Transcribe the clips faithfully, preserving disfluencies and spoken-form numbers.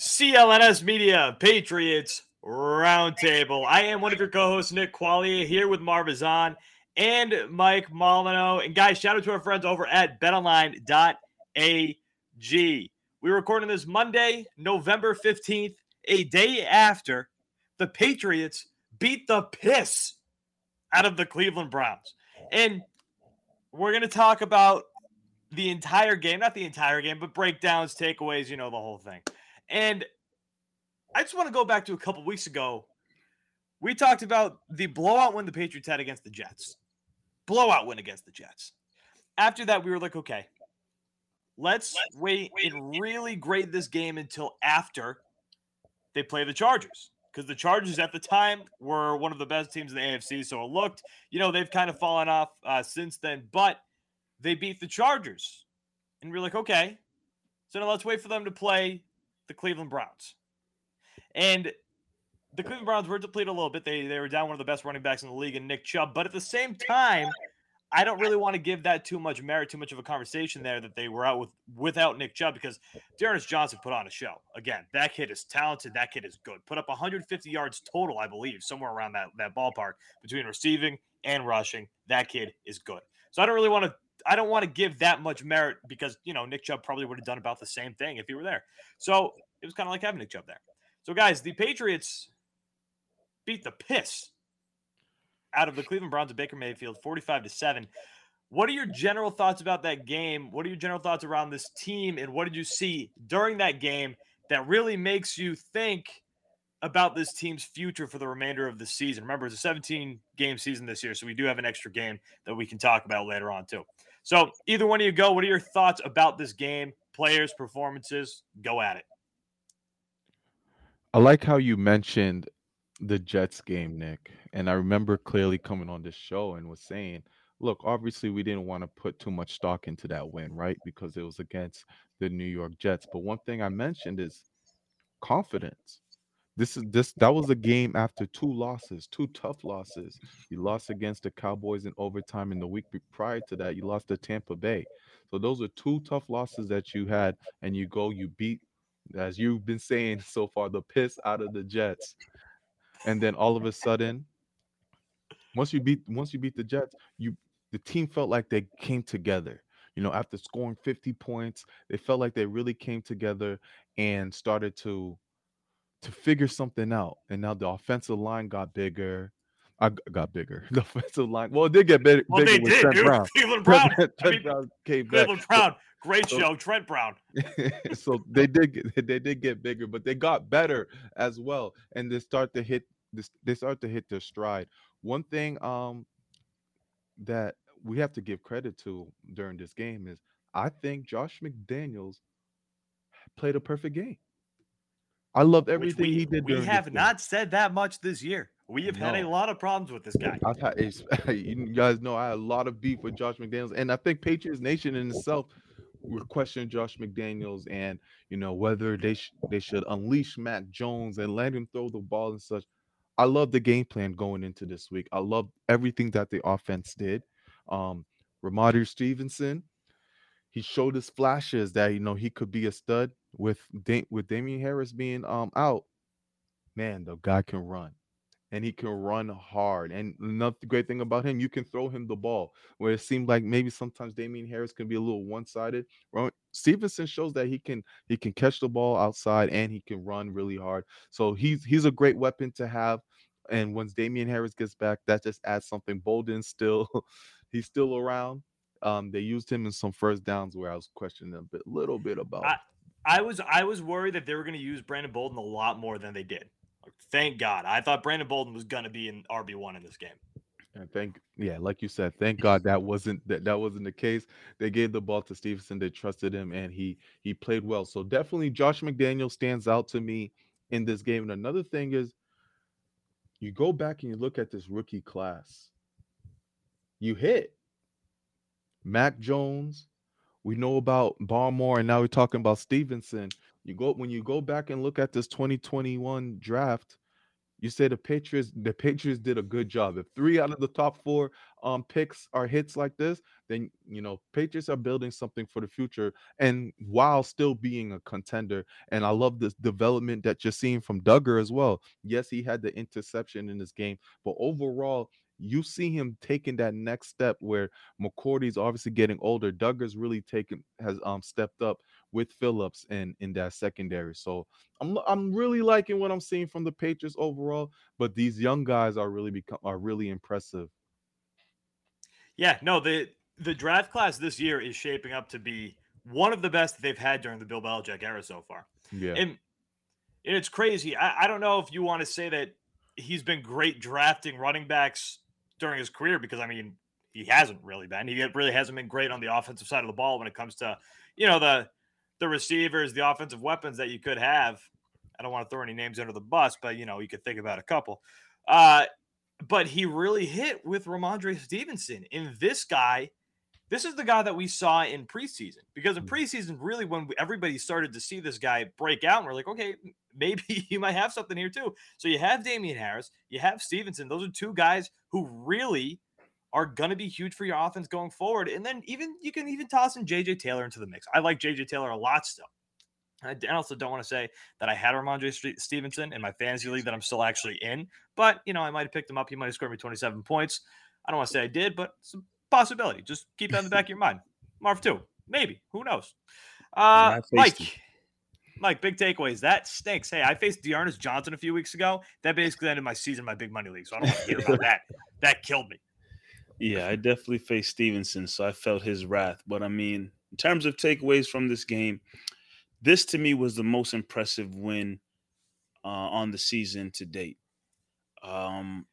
C L N S Media, Patriots Roundtable. I am one of your co-hosts, Nick Qualia, here with Marvazan and Mike Molino. And guys, shout out to our friends over at bet online dot a g. We're recording this Monday, November fifteenth, a day after the Patriots beat the piss out of the Cleveland Browns. And we're going to talk about the entire game, not the entire game, but breakdowns, takeaways, you know, the whole thing. And I just want to go back to a couple weeks ago. We talked about the blowout win the Patriots had against the Jets. Blowout win against the Jets. After that, we were like, okay, let's wait and really grade this game until after they play the Chargers. Because the Chargers at the time were one of the best teams in the A F C. So it looked, you know, they've kind of fallen off uh, since then. But they beat the Chargers. And we were like, okay, so now let's wait for them to play the Cleveland Browns. And the Cleveland Browns were depleted a little bit. They they were down one of the best running backs in the league in Nick Chubb. But at the same time, I don't really want to give that too much merit, too much of a conversation there that they were out with without Nick Chubb, because D'Ernest Johnson put on a show. Again, that kid is talented. That kid is good. Put up one hundred fifty yards total, I believe, somewhere around that, that ballpark between receiving and rushing. That kid is good. So I don't really want to I don't want to give that much merit because, you know, Nick Chubb probably would have done about the same thing if he were there. So it was kind of like having Nick Chubb there. So, guys, the Patriots beat the piss out of the Cleveland Browns and Baker Mayfield, forty-five to seven. What are your general thoughts about that game? What are your general thoughts around this team? And what did you see during that game that really makes you think about this team's future for the remainder of the season? Remember, it's a seventeen-game season this year, so we do have an extra game that we can talk about later on, too. So either one of you go, what are your thoughts about this game, players, performances? Go at it. I like how you mentioned the Jets game, Nick. And I remember clearly coming on this show and was saying, look, obviously we didn't want to put too much stock into that win, right? Because it was against the New York Jets. But one thing I mentioned is confidence. This is this that was a game after two losses, two tough losses. You lost against the Cowboys in overtime, and the week prior to that, you lost to Tampa Bay. So those are two tough losses that you had, and you go, you beat, as you've been saying so far, the piss out of the Jets. And then all of a sudden, once you beat once you beat the Jets, you the team felt like they came together. You know, after scoring fifty points, they felt like they really came together and started to to figure something out. And now the offensive line got bigger. I got bigger. The offensive line. Well, it did get big, well, bigger with did, Trent dude. Brown. Cleveland Brown. Trent, Trent I mean, Brown came Cleveland back. Brown. Great so, show. Trent Brown. So they did get, they did get bigger, but they got better as well. And they start to hit this they start to hit their stride. One thing um that we have to give credit to during this game is I think Josh McDaniels played a perfect game. I loved everything we, he did. We have not said that much this year. We have no. had a lot of problems with this guy. I've had, you guys know I had a lot of beef with Josh McDaniels. And I think Patriots Nation in itself were questioning Josh McDaniels and, you know, whether they, sh- they should unleash Mac Jones and let him throw the ball and such. I love the game plan going into this week. I love everything that the offense did. Um, Rhamondre Stevenson, he showed his flashes that, you know, he could be a stud. With da- with Damien Harris being um out, man, the guy can run. and he can run hard. And another great thing about him, you can throw him the ball, where it seemed like maybe sometimes Damien Harris can be a little one-sided. Stevenson shows that he can he can catch the ball outside and he can run really hard. So he's he's a great weapon to have. And once Damien Harris gets back, that just adds something. Bolden still, he's still around. Um, they used him in some first downs where I was questioning a bit, little bit about. I, I was I was worried that they were going to use Brandon Bolden a lot more than they did. Thank God. I thought Brandon Bolden was going to be in R B one in this game. And thank, yeah, like you said, thank God that wasn't that, that wasn't the case. They gave the ball to Stevenson. They trusted him, and he he played well. So definitely, Josh McDaniels stands out to me in this game. And another thing is, you go back and you look at this rookie class. You hit Mac Jones. We know about Barmore, and now we're talking about Stevenson. You go when you go back and look at this twenty twenty-one draft, you say the Patriots, the Patriots did a good job. If three out of the top four um, picks are hits like this, then you know Patriots are building something for the future, and while still being a contender. And I love this development that you're seeing from Dugger as well. Yes, he had the interception in this game, but overall, you see him taking that next step where McCourty's obviously getting older. Duggar's really taken has um stepped up with Phillips and in, in that secondary. So I'm I'm really liking what I'm seeing from the Patriots overall, but these young guys are really become are really impressive. Yeah, no, the the draft class this year is shaping up to be one of the best that they've had during the Bill Belichick era so far. Yeah. And, and it's crazy. I, I don't know if you want to say that he's been great drafting running backs during his career, because I mean, he hasn't really been, he really hasn't been great on the offensive side of the ball when it comes to, you know, the, the receivers, the offensive weapons that you could have. I don't want to throw any names under the bus, but you know, you could think about a couple, uh, but he really hit with Rhamondre Stevenson. And this guy, this is the guy that we saw in preseason, because in preseason, really when we, everybody started to see this guy break out, and we're like, okay, maybe you might have something here too. So you have Damien Harris, you have Stevenson. Those are two guys who really are going to be huge for your offense going forward. And then even you can even toss in J J Taylor into the mix. I like J J Taylor a lot still. I also don't want to say that I had Rhamondre Stevenson in my fantasy league that I'm still actually in, but you know, I might have picked him up. He might have scored me twenty-seven points. I don't want to say I did, but it's a possibility. Just keep that in the back of your mind. Marv too, maybe. Who knows? Uh, Mike. Mike, big takeaways. That stinks. Hey, I faced D'Ernest Johnson a few weeks ago. That basically ended my season in my big money league, so I don't want to hear about that. That killed me. Yeah, I definitely faced Stevenson, so I felt his wrath. But, I mean, in terms of takeaways from this game, this to me was the most impressive win uh, on the season to date. Um,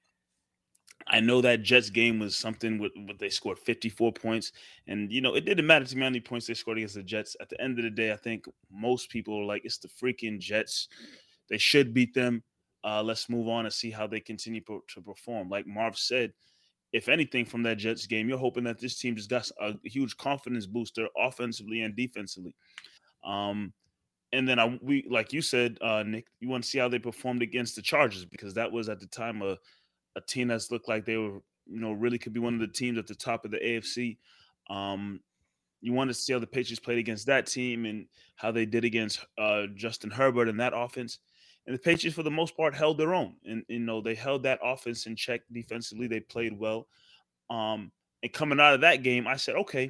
I know that Jets game was something with, with they scored fifty-four points. And, you know, it didn't matter to me how many points they scored against the Jets. At the end of the day, I think most people are like, it's the freaking Jets. They should beat them. Uh, let's move on and see how they continue pro- to perform. Like Marv said, if anything from that Jets game, you're hoping that this team just got a huge confidence booster offensively and defensively. Um, and then, I we like you said, uh, Nick, you want to see how they performed against the Chargers, because that was at the time a – a team that's looked like they were, you know, really could be one of the teams at the top of the A F C. Um, you want to see how the Patriots played against that team and how they did against uh, Justin Herbert and that offense. And the Patriots, for the most part, held their own. And, you know, they held that offense in check defensively. They played well. Um, and coming out of that game, I said, okay,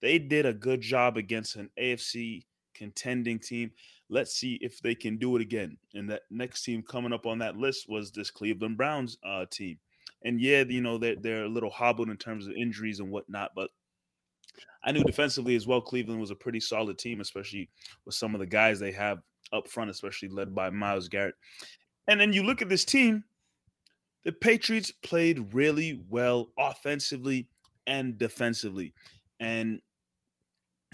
they did a good job against an A F C contending team. Let's see if they can do it again. And that next team coming up on that list was this Cleveland Browns uh, team. And yeah, you know, they're, they're a little hobbled in terms of injuries and whatnot, but I knew defensively as well, Cleveland was a pretty solid team, especially with some of the guys they have up front, especially led by Myles Garrett. And then you look at this team, the Patriots played really well offensively and defensively. And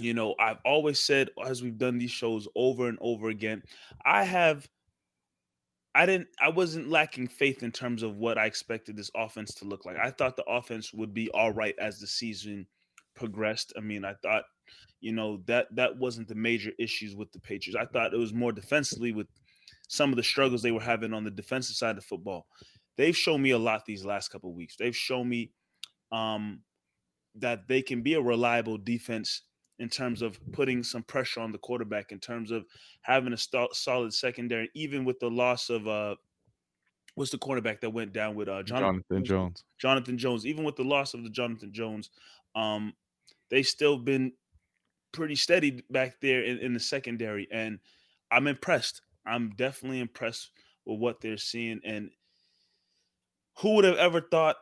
you know, I've always said, as we've done these shows over and over again, I have, I didn't, I wasn't lacking faith in terms of what I expected this offense to look like. I thought the offense would be all right as the season progressed. I mean, I thought, you know, that that wasn't the major issues with the Patriots. I thought it was more defensively with some of the struggles they were having on the defensive side of football. They've shown me a lot these last couple of weeks. They've shown me um, that they can be a reliable defense in terms of putting some pressure on the quarterback, in terms of having a st- solid secondary, even with the loss of uh, what's the cornerback that went down with uh, Jonathan, Jonathan Jones? Jonathan Jones. Even with the loss of the Jonathan Jones, um, they've still been pretty steady back there in, in the secondary. And I'm impressed. I'm definitely impressed with what they're seeing. And who would have ever thought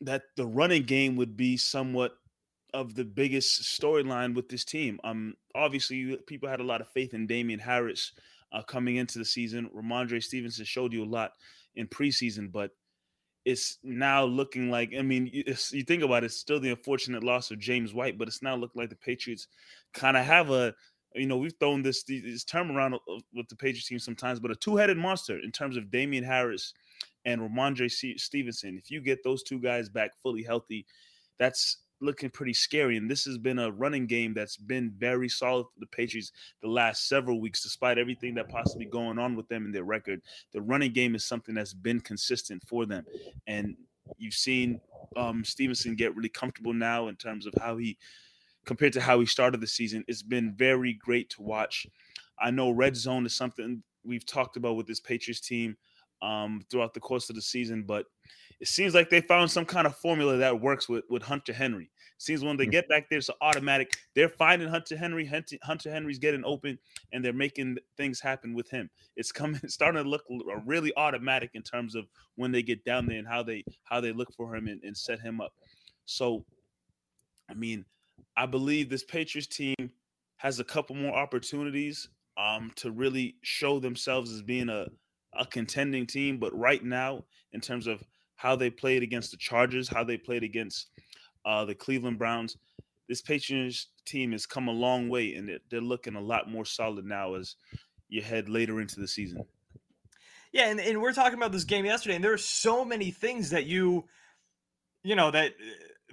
that the running game would be somewhat of the biggest storyline with this team? Um, obviously, people had a lot of faith in Damien Harris uh, coming into the season. Rhamondre Stevenson showed you a lot in preseason, but it's now looking like, I mean, it's, you think about it, it's still the unfortunate loss of James White, but it's now looking like the Patriots kind of have a, you know, we've thrown this, this term around with the Patriots team sometimes, but a two-headed monster in terms of Damien Harris and Rhamondre Stevenson. If you get those two guys back fully healthy, that's looking pretty scary. And this has been a running game that's been very solid for the Patriots the last several weeks, despite everything that possibly going on with them and their record. The running game is something that's been consistent for them. And you've seen um, Stevenson get really comfortable now in terms of how he, compared to how he started the season. It's been very great to watch. I know red zone is something we've talked about with this Patriots team Um, throughout the course of the season, but it seems like they found some kind of formula that works with, with Hunter Henry. It seems when they get back there, it's an automatic. They're finding Hunter Henry. Hunter, Hunter Henry's getting open, and they're making things happen with him. It's coming, it's starting to look really automatic in terms of when they get down there and how they how they look for him and, and set him up. So, I mean, I believe this Patriots team has a couple more opportunities um, to really show themselves as being a a contending team, but right now, in terms of how they played against the Chargers, how they played against uh, the Cleveland Browns, this Patriots team has come a long way, and they're, they're looking a lot more solid now as you head later into the season. Yeah, and, and we're talking about this game yesterday, and there are so many things that you, you know, that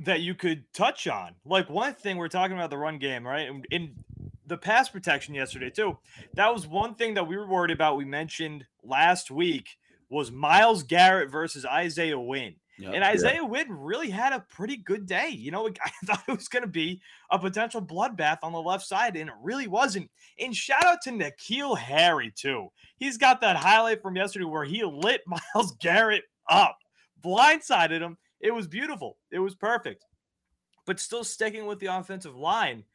that you could touch on. Like one thing, we're talking about the run game, right? And, and the pass protection yesterday too. That was one thing that we were worried about. We mentioned last week was Myles Garrett versus Isaiah Wynn. Yep, and Isaiah yeah. Wynn really had a pretty good day. You know, I thought it was going to be a potential bloodbath on the left side, and it really wasn't. And shout out to N'Keal Harry too. He's got that highlight from yesterday where he lit Myles Garrett up, blindsided him. It was beautiful. It was perfect. But still sticking with the offensive line,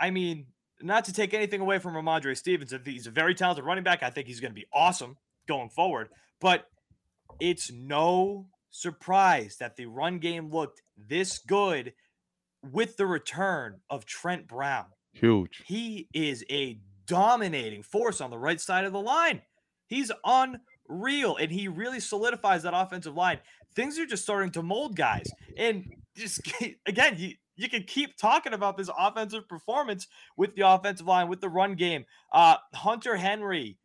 I mean, not to take anything away from Rhamondre Stevenson. He's a very talented running back. I think he's going to be awesome going forward. But it's no surprise that the run game looked this good with the return of Trent Brown. Huge. He is a dominating force on the right side of the line. He's unreal, and he really solidifies that offensive line. Things are just starting to mold, guys. And just, again, you – you can keep talking about this offensive performance with the offensive line, with the run game. Uh, Hunter Henry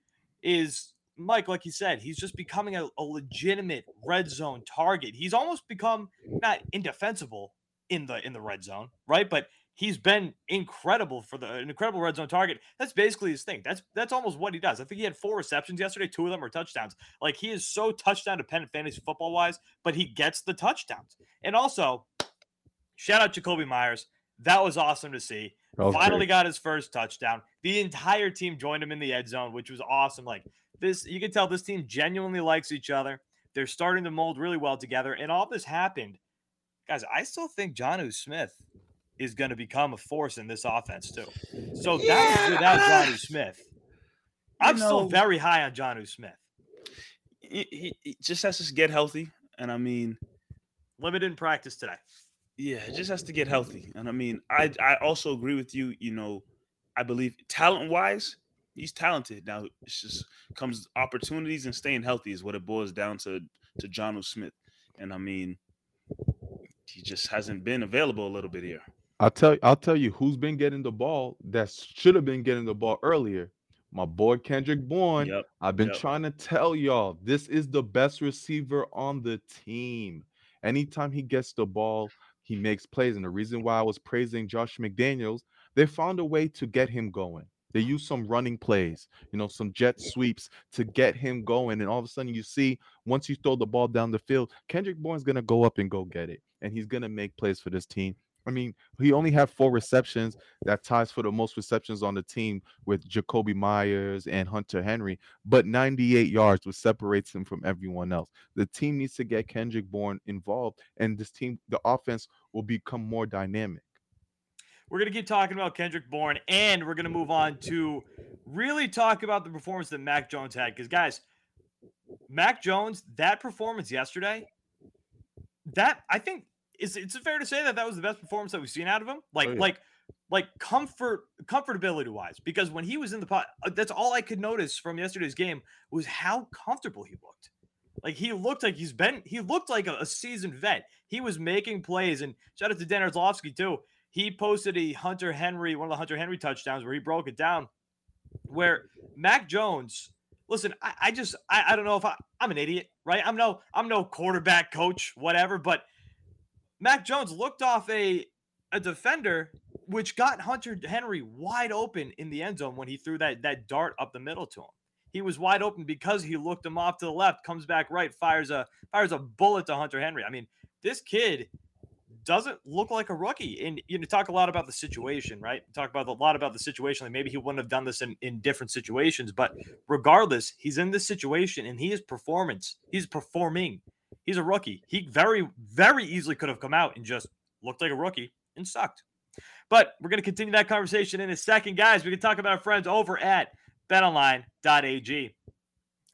is, Mike, like you said, he's just becoming a, a legitimate red zone target. He's almost become not indefensible in the in the red zone, right? But he's been incredible for the an incredible red zone target. That's basically his thing. That's that's almost what he does. I think he had four receptions yesterday. Two of them were touchdowns. Like, he is so touchdown dependent fantasy football wise, but he gets the touchdowns. And also, shout out Jakobi Meyers. That was awesome to see. Okay. Finally got his first touchdown. The entire team joined him in the end zone, which was awesome. Like this, you can tell this team genuinely likes each other. They're starting to mold really well together. And all this happened. Guys, I still think Jonnu Smith is going to become a force in this offense too. So yeah. that was without Jonnu Smith. I'm you know, still very high on Jonnu Smith. He, he, he just has to get healthy. And I mean, limited in practice today. Yeah, it just has to get healthy. And, I mean, I I also agree with you, you know, I believe talent-wise, he's talented. Now, it's just comes opportunities and staying healthy is what it boils down to to Jonnu Smith. And, I mean, he just hasn't been available a little bit here. I'll tell, I'll tell you who's been getting the ball that should have been getting the ball earlier. My boy Kendrick Bourne. Yep, I've been yep. trying to tell y'all, this is the best receiver on the team. Anytime he gets the ball, he makes plays. And the reason why I was praising Josh McDaniels, they found a way to get him going. They used some running plays, you know, some jet sweeps to get him going. And all of a sudden you see, once you throw the ball down the field, Kendrick Bourne's going to go up and go get it. And he's going to make plays for this team. I mean, he only had four receptions. That ties for the most receptions on the team with Jakobi Meyers and Hunter Henry, but ninety-eight yards, which separates him from everyone else. The team needs to get Kendrick Bourne involved, and this team, the offense, will become more dynamic. We're going to keep talking about Kendrick Bourne, and we're going to move on to really talk about the performance that Mac Jones had. Because, guys, Mac Jones, that performance yesterday, that I think is it's fair to say that that was the best performance that we've seen out of him. Like, oh, yeah. like, like comfort, comfortability wise, because when he was in the pot, that's all I could notice from yesterday's game was how comfortable he looked. Like he looked like he's been, he looked like a, a seasoned vet. He was making plays, and shout out to Dan Orlovsky too. He posted a Hunter Henry, one of the Hunter Henry touchdowns where he broke it down, where Mac Jones, listen, I, I just, I, I don't know if I, I'm an idiot, right? I'm no, I'm no quarterback coach, whatever, but Mac Jones looked off a, a defender, which got Hunter Henry wide open in the end zone when he threw that, that dart up the middle to him. He was wide open because he looked him off to the left, comes back right, fires a, fires a bullet to Hunter Henry. I mean, this kid doesn't look like a rookie. And you know, talk a lot about the situation, right? Talk about a lot about the situation. Like maybe he wouldn't have done this in, in different situations, but regardless, he's in this situation and he is performance. He's performing. He's a rookie. He very, very easily could have come out and just looked like a rookie and sucked. But we're going to continue that conversation in a second, guys. We can talk about our friends over at bet online dot a g.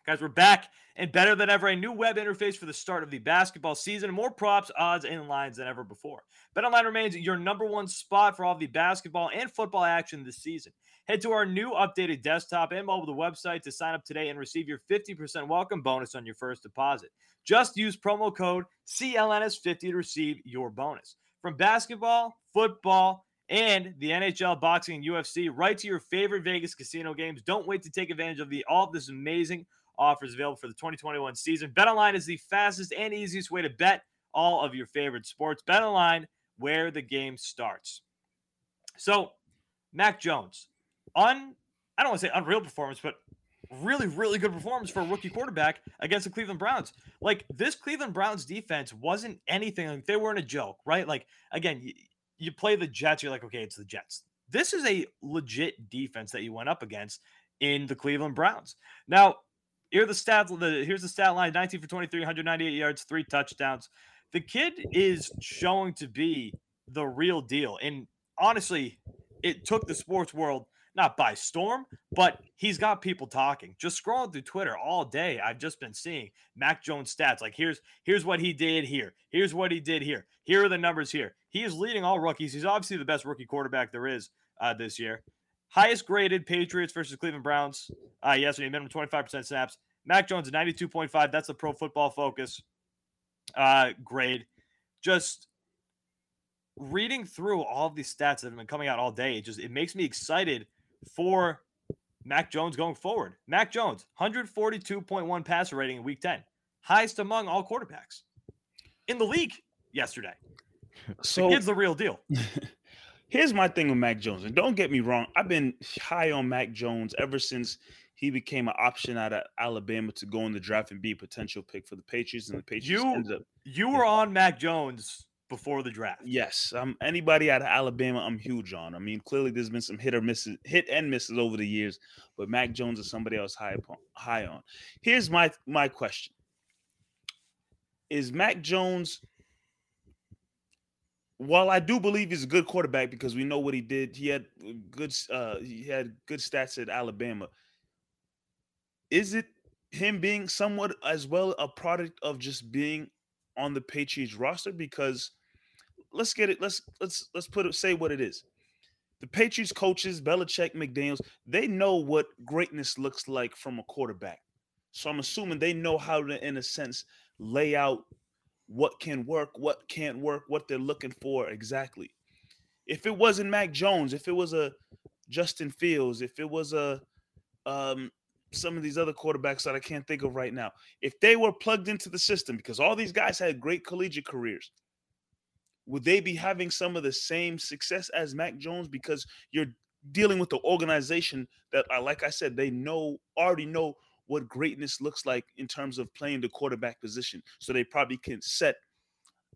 Guys, we're back and better than ever. A new web interface for the start of the basketball season. More props, odds, and lines than ever before. BetOnline remains your number one spot for all the basketball and football action this season. Head to our new updated desktop and mobile website to sign up today and receive your fifty percent welcome bonus on your first deposit. Just use promo code C L N S fifty to receive your bonus. From basketball, football, and the N H L, boxing, and U F C, right to your favorite Vegas casino games. Don't wait to take advantage of the all of this amazing offers available for the twenty twenty-one season. BetOnline is the fastest and easiest way to bet all of your favorite sports. BetOnline, where the game starts. So, Mac Jones, un I don't want to say unreal performance, but really, really good performance for a rookie quarterback against the Cleveland Browns. Like, this Cleveland Browns defense wasn't anything. Like, they weren't a joke, right? Like, again, you, you play the Jets, you're like, okay, it's the Jets. This is a legit defense that you went up against in the Cleveland Browns. Now, Here the stat, the, here's the stat line, nineteen for twenty-three, one hundred ninety-eight yards, three touchdowns. The kid is showing to be the real deal. And honestly, it took the sports world not by storm, but he's got people talking. Just scrolling through Twitter all day, I've just been seeing Mac Jones stats. Like, here's here's what he did here. Here's what he did here. Here are the numbers here. He is leading all rookies. He's obviously the best rookie quarterback there is uh, this year. Highest graded Patriots versus Cleveland Browns uh, yesterday, minimum twenty-five percent snaps. Mac Jones at ninety-two point five. That's the Pro Football Focus uh, grade. Just reading through all of these stats that have been coming out all day, it just it makes me excited for Mac Jones going forward. Mac Jones, one forty-two point one passer rating in Week ten. Highest among all quarterbacks in the league yesterday. So the kid's the real deal. Here's my thing with Mac Jones, and don't get me wrong. I've been high on Mac Jones ever since he became an option out of Alabama to go in the draft and be a potential pick for the Patriots, and the Patriots you, ended up. You were on Mac Jones before the draft. Yes. Um, anybody out of Alabama, I'm huge on. I mean, clearly there's been some hit or misses, hit and misses over the years, but Mac Jones is somebody I was high, upon, high on. Here's my, my question. Is Mac Jones... While I do believe he's a good quarterback because we know what he did, he had good uh, he had good stats at Alabama. Is it him being somewhat as well a product of just being on the Patriots roster? Because let's get it, let's let's let's put it, say what it is. The Patriots coaches, Belichick, McDaniels, they know what greatness looks like from a quarterback. So I'm assuming they know how to, in a sense, lay out what can work, what can't work, what they're looking for exactly. If it wasn't Mac Jones, if it was a Justin Fields, if it was a um, some of these other quarterbacks that I can't think of right now, if they were plugged into the system, because all these guys had great collegiate careers, would they be having some of the same success as Mac Jones? Because you're dealing with the organization that, like I said, they know already know what greatness looks like in terms of playing the quarterback position. So they probably can set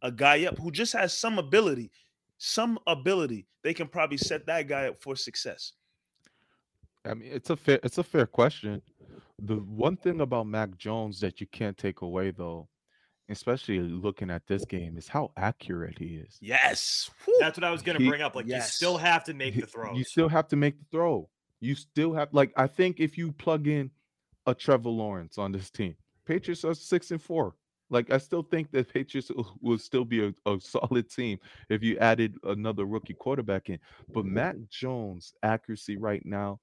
a guy up who just has some ability some ability, they can probably set that guy up for success. I mean, it's a fair, it's a fair question. The one thing about Mac Jones that you can't take away, though, especially looking at this game, is how accurate he is. Yes. Woo. That's what I was going to bring up. Like, yes. you still have to make the throws. You still have to make the throw. You still have, like, I think if you plug in a Trevor Lawrence on this team, Patriots are six and four. Like, I still think that Patriots will still be a, a solid team if you added another rookie quarterback in. But Mac Jones' accuracy right now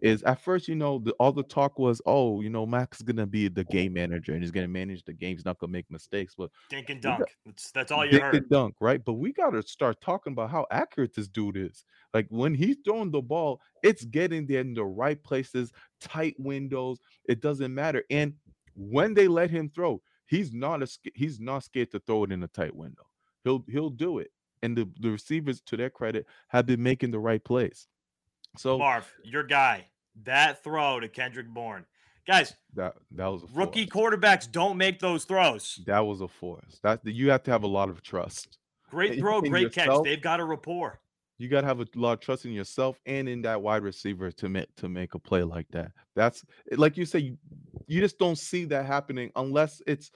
is, at first, you know, the, all the talk was, oh, you know, Mac's going to be the game manager and he's going to manage the game. He's not going to make mistakes. But dink and dunk. Got, that's, that's all you dink heard. Dink and dunk, right? But we got to start talking about how accurate this dude is. Like, when he's throwing the ball, it's getting there in the right places, tight windows. It doesn't matter. And when they let him throw, He's not a, he's not scared to throw it in a tight window. He'll he'll do it. And the, the receivers, to their credit, have been making the right plays. So Marv, your guy, that throw to Kendrick Bourne, guys. That that was a force. Rookie quarterbacks don't make those throws. That was a force. That you have to have a lot of trust. Great throw, great yourself, catch. They've got a rapport. You got to have a lot of trust in yourself and in that wide receiver to make, to make a play like that. That's, like you say, you, you just don't see that happening unless it's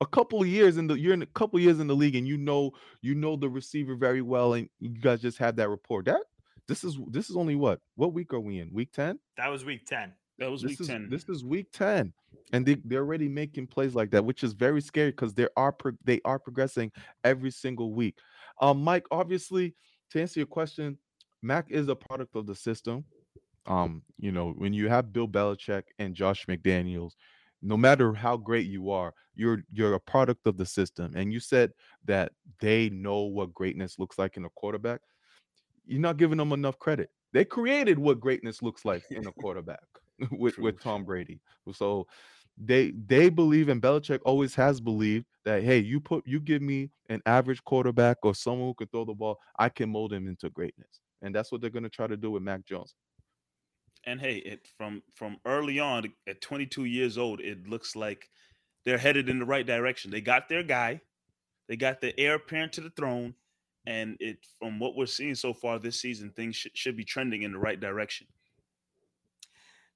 a couple of years in the you're in a couple of years in the league and you know you know the receiver very well and you guys just have that rapport. That this is this is only what what week are we in? Week ten? That was week ten. That was this week is, ten. This is week ten, and they they're already making plays like that, which is very scary because they are pro- they are progressing every single week. Um, Mike, obviously, to answer your question, Mac is a product of the system. Um, you know, when you have Bill Belichick and Josh McDaniels, no matter how great you are, you're you're a product of the system. And you said that they know what greatness looks like in a quarterback. You're not giving them enough credit. They created what greatness looks like in a quarterback with, with Tom Brady. So they they believe, and Belichick always has believed, that, hey, you put you give me an average quarterback or someone who can throw the ball, I can mold him into greatness. And that's what they're going to try to do with Mac Jones. And, hey, it, from, from early on, at twenty-two years old, it looks like they're headed in the right direction. They got their guy. They got the heir apparent to the throne. And it from what we're seeing so far this season, things sh- should be trending in the right direction.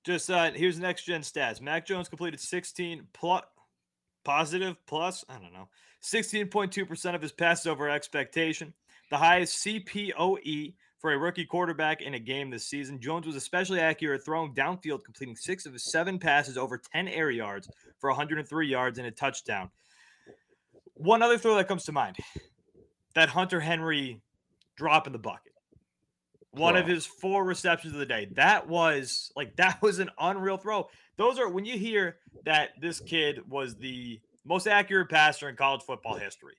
Just uh, here's next gen stats. Mac Jones completed sixteen plus positive plus, I don't know, sixteen point two percent of his passes over expectation, the highest C P O E for a rookie quarterback in a game this season. Jones was especially accurate throwing downfield, completing six of his seven passes over ten air yards for one hundred three yards and a touchdown. One other throw that comes to mind, that Hunter Henry drop in the bucket. One wow. of his four receptions of the day. That was like that was an unreal throw. Those are when you hear that this kid was the most accurate passer in college football history.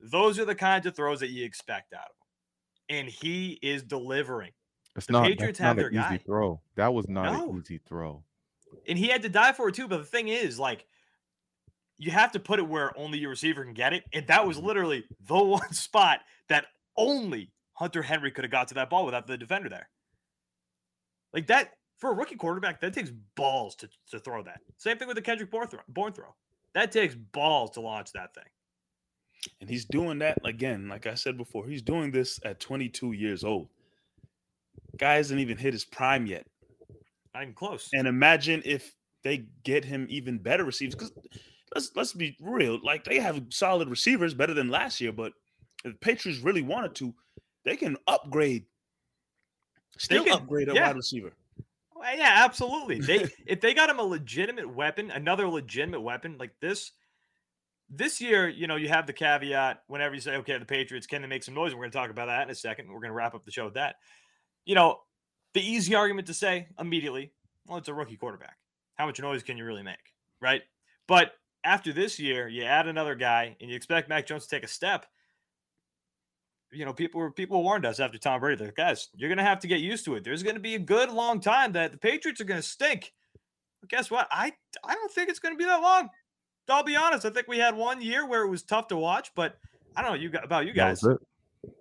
Those are the kinds of throws that you expect out of him, and he is delivering. It's the not, Patriots have not their an guy. Easy throw. That was not no. an easy throw, and he had to die for it too. But the thing is, like, you have to put it where only your receiver can get it, and that was literally the one spot that only Hunter Henry could have got to that ball without the defender there. Like that, for a rookie quarterback, that takes balls to, to throw that. Same thing with the Kendrick Bourne throw, Bourne throw. That takes balls to launch that thing. And he's doing that, again, like I said before, he's doing this at twenty-two years old. Guy hasn't even hit his prime yet. Not even close. And imagine if they get him even better receivers. Because let's, let's be real. Like, they have solid receivers, better than last year. But if the Patriots really wanted to, they can upgrade, still can, upgrade a yeah. wide receiver. Well, yeah, absolutely. They if they got him a legitimate weapon, another legitimate weapon like this, this year, you know, you have the caveat whenever you say, okay, the Patriots, can they make some noise? And we're going to talk about that in a second. We're going to wrap up the show with that. You know, the easy argument to say immediately, well, it's a rookie quarterback. How much noise can you really make, right? But after this year, you add another guy and you expect Mac Jones to take a step. You know, people people warned us after Tom Brady. They're like, guys, you're going to have to get used to it. There's going to be a good long time that the Patriots are going to stink. But guess what? I, I don't think it's going to be that long. I'll be honest. I think we had one year where it was tough to watch, but I don't know you got, about you guys.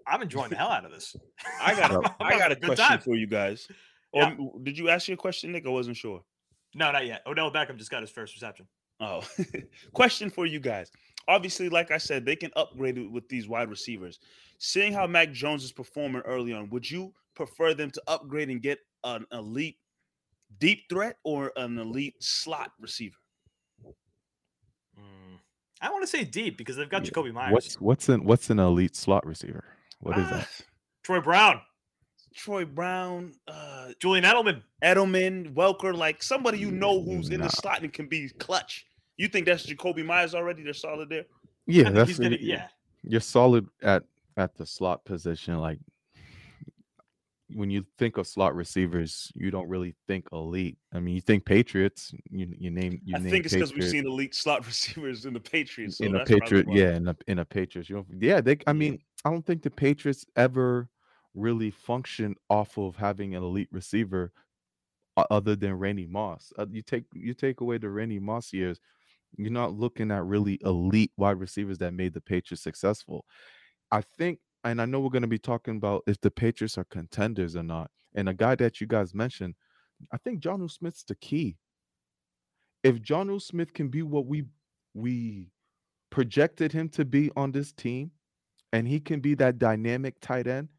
I'm enjoying the hell out of this. I got a, I got a question time. for you guys. Or, yeah. Did you ask your question, Nick? I wasn't sure. No, not yet. Odell Beckham just got his first reception. Oh, question for you guys. obviously, like I said, they can upgrade it with these wide receivers. Seeing how Mac Jones is performing early on, would you prefer them to upgrade and get an elite deep threat or an elite slot receiver? Mm, I want to say deep because they've got yeah. Jakobi Meyers. What's what's an what's an elite slot receiver? What is ah, that? Troy Brown. Troy Brown, uh, Julian Edelman, Edelman, Welker, like somebody you know who's in nah. the slot and can be clutch. You think that's Jakobi Meyers already? They're solid there. Yeah, that's he's gonna, yeah. You're solid at at the slot position. Like when you think of slot receivers, you don't really think elite. I mean, you think Patriots. You you name. You I name think it's because we've seen elite slot receivers in the Patriots. So in a Patriot, yeah, in a in a Patriots, you don't. Yeah, they. I mean, I don't think the Patriots ever really function off of having an elite receiver other than Randy Moss. Uh, you take you take away the Randy Moss years, you're not looking at really elite wide receivers that made the Patriots successful. I think, and I know we're going to be talking about if the Patriots are contenders or not, and a guy that you guys mentioned, I think Jonnu Smith's the key. If Jonnu Smith can be what we we projected him to be on this team, and he can be that dynamic tight end,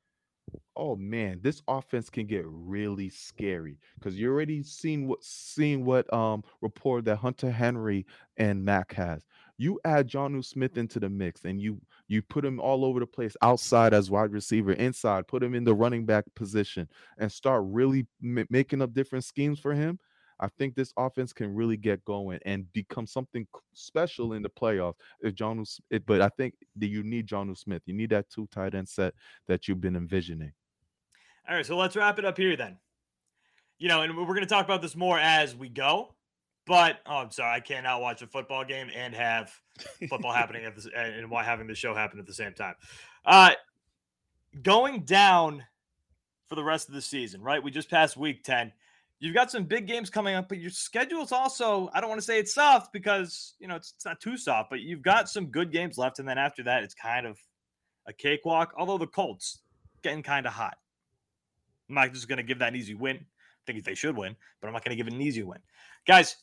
oh man, this offense can get really scary because you already seen what seen what um report that Hunter Henry and Mac has. You add Jonnu Smith into the mix and you you put him all over the place, outside as wide receiver, inside, put him in the running back position, and start really m- making up different schemes for him. I think this offense can really get going and become something special in the playoffs. If Jonnu, it, but I think that you need Jonnu Smith. You need that two tight end set that you've been envisioning. All right, so let's wrap it up here then. You know, and we're going to talk about this more as we go. But oh, I'm sorry, I cannot watch a football game and have football happening at this and why having the show happen at the same time. Uh, going down for the rest of the season, right? We just passed week ten. You've got some big games coming up, but your schedule's also, I don't want to say it's soft because, you know, it's, it's not too soft, but you've got some good games left. And then after that, it's kind of a cakewalk, although the Colts getting kind of hot. I'm not just going to give that an easy win. I think they should win, but I'm not going to give it an easy win. Guys,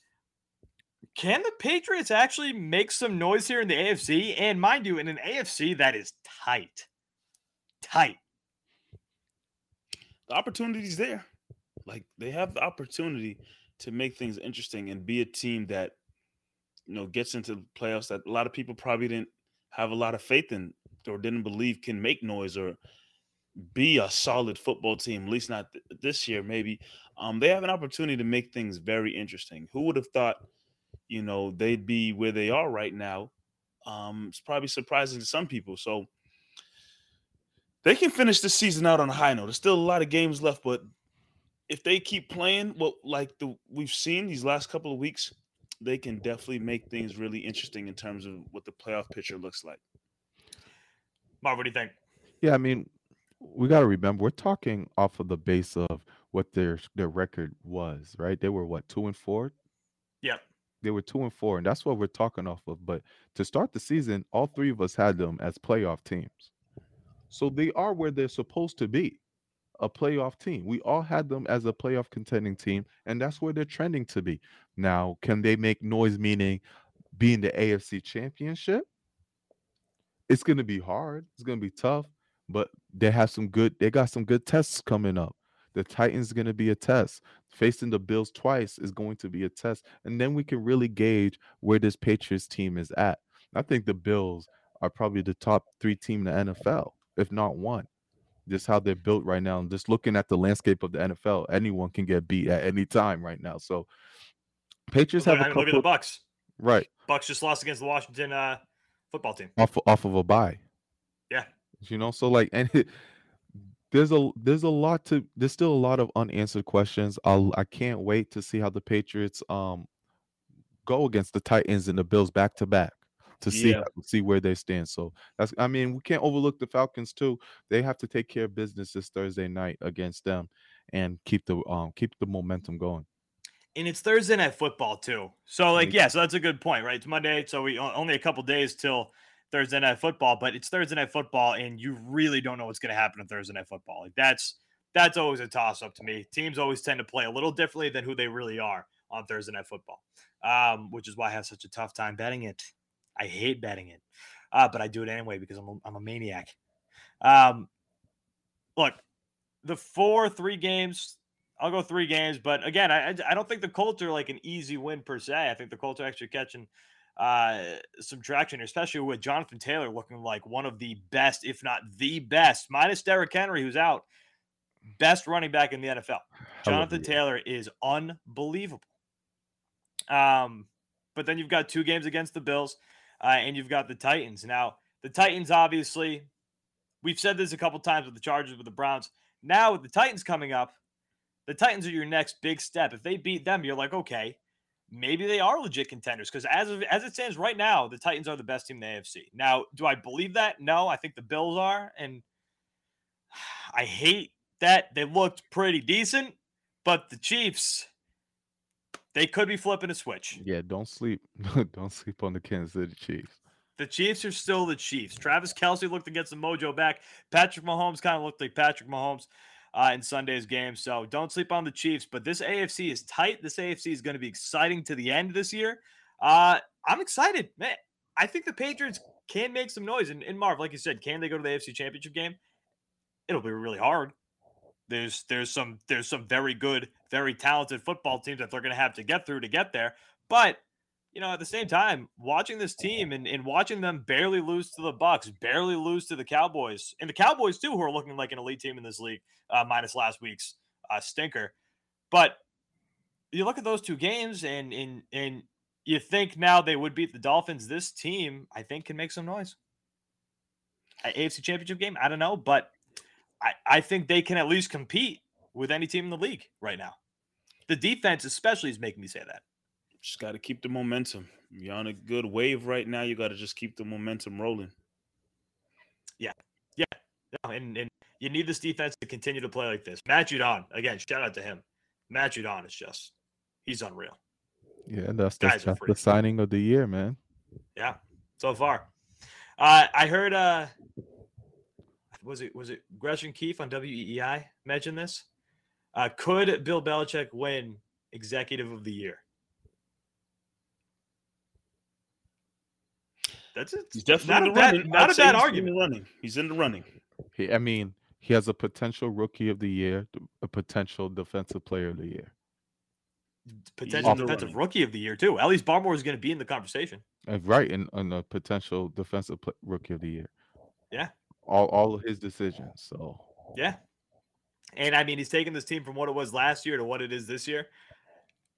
can the Patriots actually make some noise here in the A F C? And mind you, in an A F C that is tight, tight. The opportunity's there. Like, they have the opportunity to make things interesting and be a team that, you know, gets into the playoffs that a lot of people probably didn't have a lot of faith in or didn't believe can make noise or be a solid football team, at least not th- this year maybe. Um, they have an opportunity to make things very interesting. Who would have thought, you know, they'd be where they are right now? Um, it's probably surprising to some people. So they can finish the season out on a high note. There's still a lot of games left, but if they keep playing what like the we've seen these last couple of weeks, they can definitely make things really interesting in terms of what the playoff picture looks like. Marv, what do you think? Yeah, I mean, we got to remember we're talking off of the base of what their their record was, right? They were what two and four. Yeah, they were two and four, and that's what we're talking off of. But to start the season, all three of us had them as playoff teams, so they are where they're supposed to be. A playoff team. We all had them as a playoff contending team, and that's where they're trending to be. Now, can they make noise, meaning being the A F C championship? It's going to be hard. It's going to be tough, but they have some good, they got some good tests coming up. The Titans are going to be a test. Facing the Bills twice is going to be a test, and then we can really gauge where this Patriots team is at. I think the Bills are probably the top three team in the N F L, if not one. Just how they're built right now, and just looking at the landscape of the N F L, anyone can get beat at any time right now. So, Patriots well, have I mean, a couple. Look at the Bucks, right? Bucks just lost against the Washington uh, football team off off of a bye. Yeah, you know, so like, and it, there's a there's a lot to there's still a lot of unanswered questions. I I can't wait to see how the Patriots um go against the Titans and the Bills back to back. to see yeah. see where they stand. So, that's I mean, we can't overlook the Falcons too. They have to take care of business this Thursday night against them and keep the um keep the momentum going. And it's Thursday night football too. So, like, yeah, so that's a good point, right? It's Monday, so we only a couple days till Thursday night football, but it's Thursday night football and you really don't know what's going to happen on Thursday night football. Like that's that's always a toss up to me. Teams always tend to play a little differently than who they really are on Thursday night football. Um, which is why I have such a tough time betting it. I hate betting it, uh, but I do it anyway because I'm a, I'm a maniac. Um, look, the four, three games, I'll go three games. But again, I I don't think the Colts are like an easy win per se. I think the Colts are actually catching uh, some traction, especially with Jonathan Taylor looking like one of the best, if not the best, minus Derrick Henry, who's out, best running back in the N F L. Jonathan Taylor is unbelievable. Um, but then you've got two games against the Bills, uh, and you've got the Titans. Now, the Titans, obviously, we've said this a couple times with the Chargers, with the Browns. Now, with the Titans coming up, the Titans are your next big step. If they beat them, you're like, okay, maybe they are legit contenders. Because as of, as it stands right now, the Titans are the best team in the A F C. Now, do I believe that? No, I think the Bills are. And I hate that. They looked pretty decent, but the Chiefs, they could be flipping a switch. Yeah, don't sleep. Don't sleep on the Kansas City Chiefs. The Chiefs are still the Chiefs. Travis Kelce looked to get some mojo back. Patrick Mahomes kind of looked like Patrick Mahomes uh, in Sunday's game. So don't sleep on the Chiefs. But this A F C is tight. This A F C is going to be exciting to the end this year. Uh, I'm excited, man. I think the Patriots can make some noise. And, and Marv, like you said, can they go to the A F C Championship game? It'll be really hard. There's there's some there's some very good, very talented football teams that they're going to have to get through to get there. But, you know, at the same time, watching this team and, and watching them barely lose to the Bucs, barely lose to the Cowboys, and the Cowboys, too, who are looking like an elite team in this league, uh, minus last week's uh, stinker. But you look at those two games, and, and, and you think now they would beat the Dolphins. This team, I think, can make some noise. A F C Championship game, I don't know, but I, I think they can at least compete with any team in the league right now. The defense especially is making me say that. Just got to keep the momentum. You're on a good wave right now. You got to just keep the momentum rolling. Yeah. Yeah. No, and, and you need this defense to continue to play like this. Matt Judon, again, shout out to him. Matt Judon is just, he's unreal. Yeah, that's, that's, that's the signing of the year, man. Yeah, so far. Uh, I heard uh, – Was it was it Gresham Keefe on W E E I mentioned this? Uh, could Bill Belichick win Executive of the Year? That's it. He's definitely not a bad, not a bad argument. Running, he's in the running. He, I mean, he has a potential Rookie of the Year, a potential Defensive Player of the Year, potential Defensive Rookie of the Year too. At least Barmore is going to be in the conversation, and right? And a potential Defensive play, Rookie of the Year. Yeah. All, all of his decisions. So yeah, and I mean he's taken this team from what it was last year to what it is this year.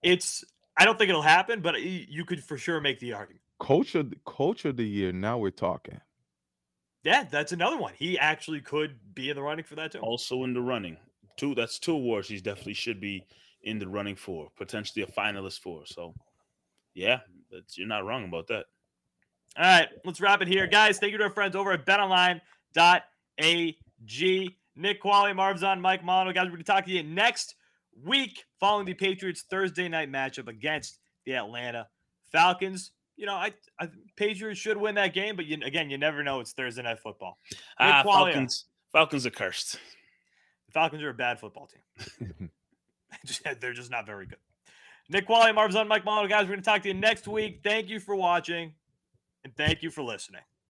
It's I don't think it'll happen, but you could for sure make the argument. Coach of coach of the year. Now we're talking. Yeah, that's another one. He actually could be in the running for that too. Also in the running two. That's two awards he definitely should be in the running for. Potentially a finalist for. So yeah, that's, you're not wrong about that. All right, let's wrap it here, guys. Thank you to our friends over at BetOnline. Dot A G. Nick Qualia, Marvazan, Mike Molino. Guys, we're going to talk to you next week following the Patriots Thursday night matchup against the Atlanta Falcons. You know, I, I Patriots should win that game, but you, again, you never know. It's Thursday night football. Ah, Nick Qualia, Falcons, Falcons are cursed. The Falcons are a bad football team. They're just not very good. Nick Qualia, Marvazan, Mike Molino. Guys, we're going to talk to you next week. Thank you for watching, and thank you for listening.